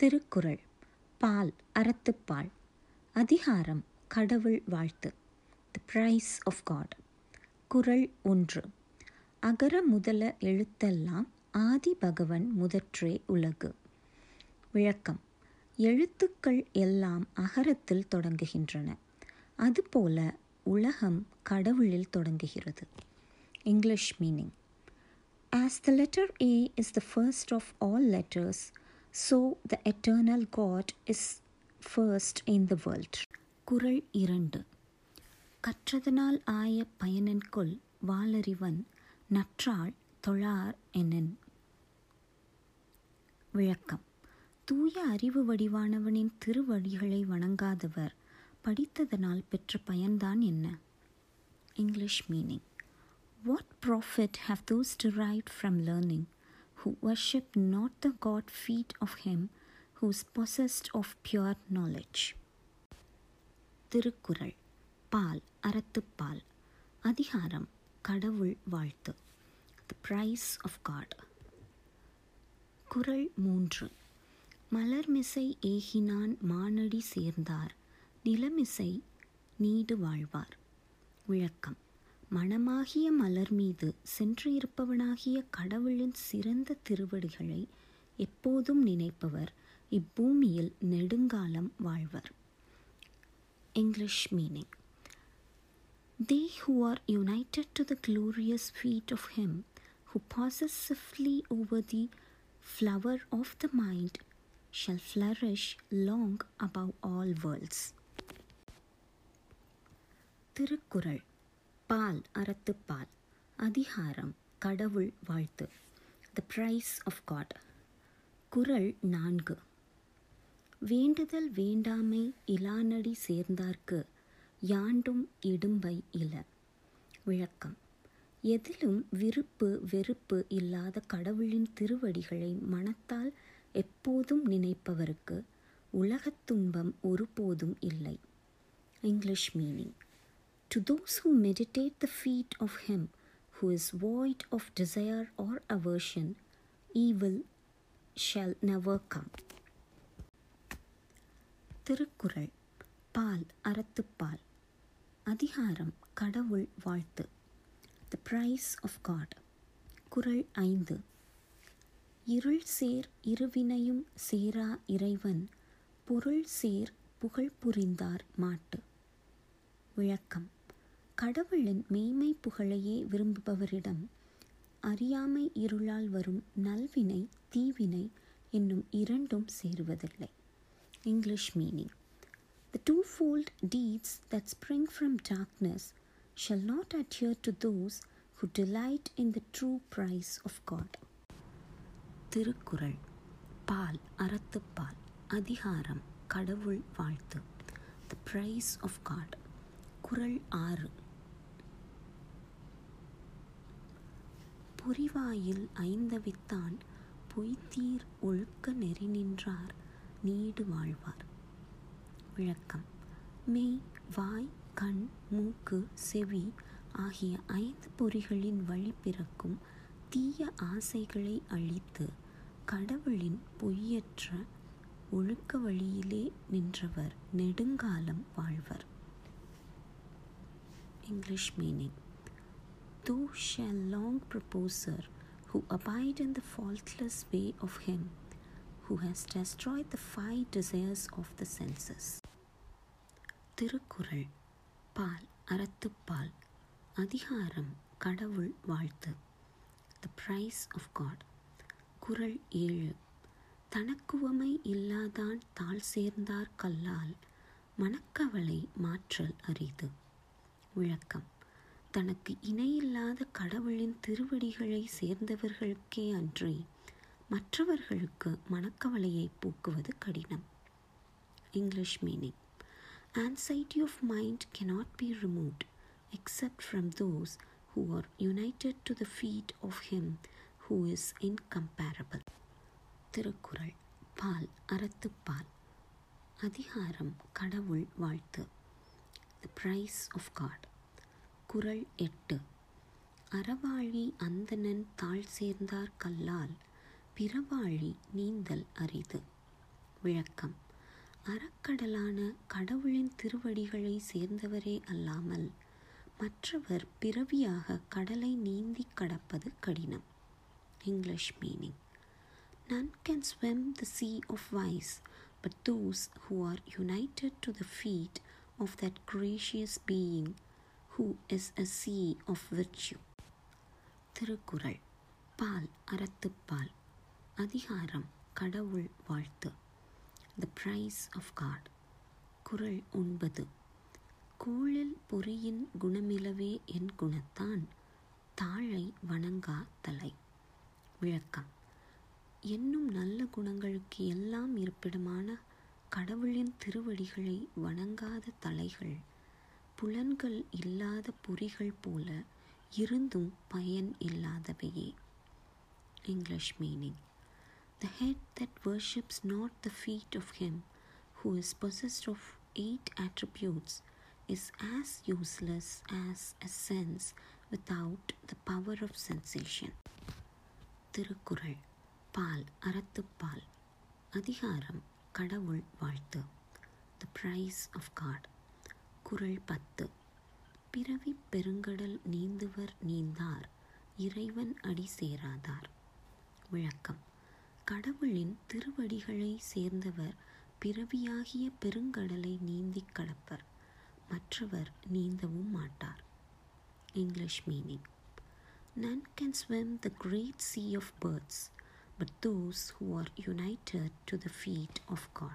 திருக்குறள். பால், அறத்துப்பால். அதிகாரம், கடவுள் வாழ்த்து. The price of God. குறள் 1. அகர முதல எழுத்தெல்லாம் ஆதி பகவன் முதற்றே உலகு. விளக்கம். எழுத்துக்கள் எல்லாம் அகரத்தில் தொடங்குகின்றன. அதுபோல உலகம் கடவுளில் தொடங்குகிறது. English meaning. As the letter A is the first of all letters, so the eternal God is first in the world. குறள் 2. கற்றதனால் ஆய பயனென்கொள் வாளறிவன் நற்றாள் தொழார் எனன். விளக்கம். தூய அறிவு வடிவானவனின் திருவடிகளை வணங்காதவர் படித்ததனால் பெற்ற பயன்தான் என்ன? English meaning. What profit have those derived from learning, who worship not the God feet of him who is possessed of pure knowledge? Thirukkural. பால், அறத்துப்பால். அதிகாரம், கடவுள் வாழ்த்து. The price of God. குறள் 3. மலர்மிசை ஏகினான் மானடி சேர்ந்தார் நிலமிசை நீடு வாழ்வார். விளக்கம். மனமாகிய மலர் மீது சென்று இருப்பவனாகிய கடவுளின் சிறந்த திருவடிகளை எப்போதும் நினைப்பவர் இப்பூமியில் நெடுங்காலம் வாழ்வர். English meaning. They who are united to the glorious feet of him who passes swiftly over the flower of the mind shall flourish long above all worlds. Thirukkural. பால், அறத்துப்பால். அதிகாரம், கடவுள் வாழ்த்து. The price of God. குறள் 4. வேண்டுதல் வேண்டாமை இலானடி சேர்ந்தார்க்கு யாண்டும் இடும்பை இல. விளக்கம். எதிலும் விருப்பு வெறுப்பு இல்லாத கடவுளின் திருவடிகளை மனத்தால் எப்போதும் நினைப்பவருக்கு உலகத் துன்பம் ஒருபோதும் இல்லை. English meaning. To those who meditate the feet of him who is void of desire or aversion, evil shall never come. Thirukkural. பால், அறத்துப்பால். அதிகாரம், கடவுள் வாழ்த்து. The price of God. குறள் 5. இருள் சேர் இருவினையும் சேரா இறைவன் பொருள் சேர் புகழ் புரிந்தார் மாட்டு. விளக்கம். கடவுளின் மெய்மை புகழையே விரும்புபவரிடம் அறியாமை இருளால் வரும் நல்வினை தீவினை என்னும் இரண்டும் சேருவதில்லை. English meaning. The two-fold deeds that spring from darkness shall not adhere to those who delight in the true price of God. Thirukkural. பால், அறத்துப்பால். அதிகாரம், கடவுள் வாழ்த்து. The price of God. குறள் 6. புரிவாயில் ஐந்தவித்தான் பொய்த்தீர் ஒழுக்க நெறி நின்றார் நீடு வாழ்வார். விளக்கம். மெய், வாய், கண், மூக்கு, செவி ஆகிய 5 பொறிகளின் வழி பிறக்கும் தீய ஆசைகளை அழித்து கடவுளின் பொய்யற்ற ஒழுக்க வழியிலே நின்றவர் நெடுங்காலம் வாழ்வர். English meaning. Thou shall long proposer who abide in the faultless way of him who has destroyed the 5 desires of the senses. Thirukkural. பால், அறத்துப்பால். அதிகாரம், கடவுள் வாழ்த்து. The price of God. குறள் 7. தனக்குவமை இல்லாதான் தாள் சேர்ந்தார் கல்லால் மனக்கவலை மாற்றல் அரிது. விளக்கம். தனக்கு இணையில்லாத கடவுளின் திருவடிகளை சேர்ந்தவர்களுக்கே அன்றி மற்றவர்களுக்கு மனக்கவலையை போக்குவது கடினம். English meaning. Anxiety of mind cannot be removed except from those who are united to the feet of him who is incomparable. Thirukkural. பால், அறத்துப்பால். அதிகாரம், கடவுள் வாழ்த்து. The price of God. குறள் 8. அறவாழி அந்தணன் தாழ் சேர்ந்தார் கல்லால் பிறவாழி நீந்தல் அரிது. விளக்கம். அறக்கடலான கடவுளின் திருவடிகளை சேர்ந்தவரே அல்லாமல் மற்றவர் பிறவியாக கடலை நீந்தி கடப்பது கடினம். English meaning. None can swim the sea of vice but those who are united to the feet of that gracious being who is a sea of virtue. Thirukkural. பால் அறத்துப்பால். அதிகாரம் கடவுள் வாழ்த்து. The Price of God. குறள் 9. கோளில் பொறியின் குணமிலவே என் குணத்தான், தாழை வணங்கா தலை. விளக்கம். என்னும் நல்ல குணங்களுக்கு எல்லாம் இருப்பிடமான கடவுளின் திருவடிகளை வணங்காத தலைகள் புலன்கள் இல்லாத பொறிகள் போல இருந்தும் பயன் இல்லாதவையே. English meaning. The head that worships not the feet of him who is possessed of 8 attributes is as useless as a sense without the power of sensation. Thirukkural. Paal Arathuppaal. Adhigaram Kadavul Vaazhthu. The Price of God. குறள் 10. பிறவி பெருங்கடல் நீந்துவர் நீந்தார், இறைவன் அடி சேராதார். விளக்கம். கடவுளின் திருவடிகளை சேர்ந்தவர் பிறவியாகிய பெருங்கடலை நீந்தி கடப்பர், மற்றவர் நீந்தவும் மாட்டார். English meaning. None can swim the great sea of birds but those who are united to the feet of God.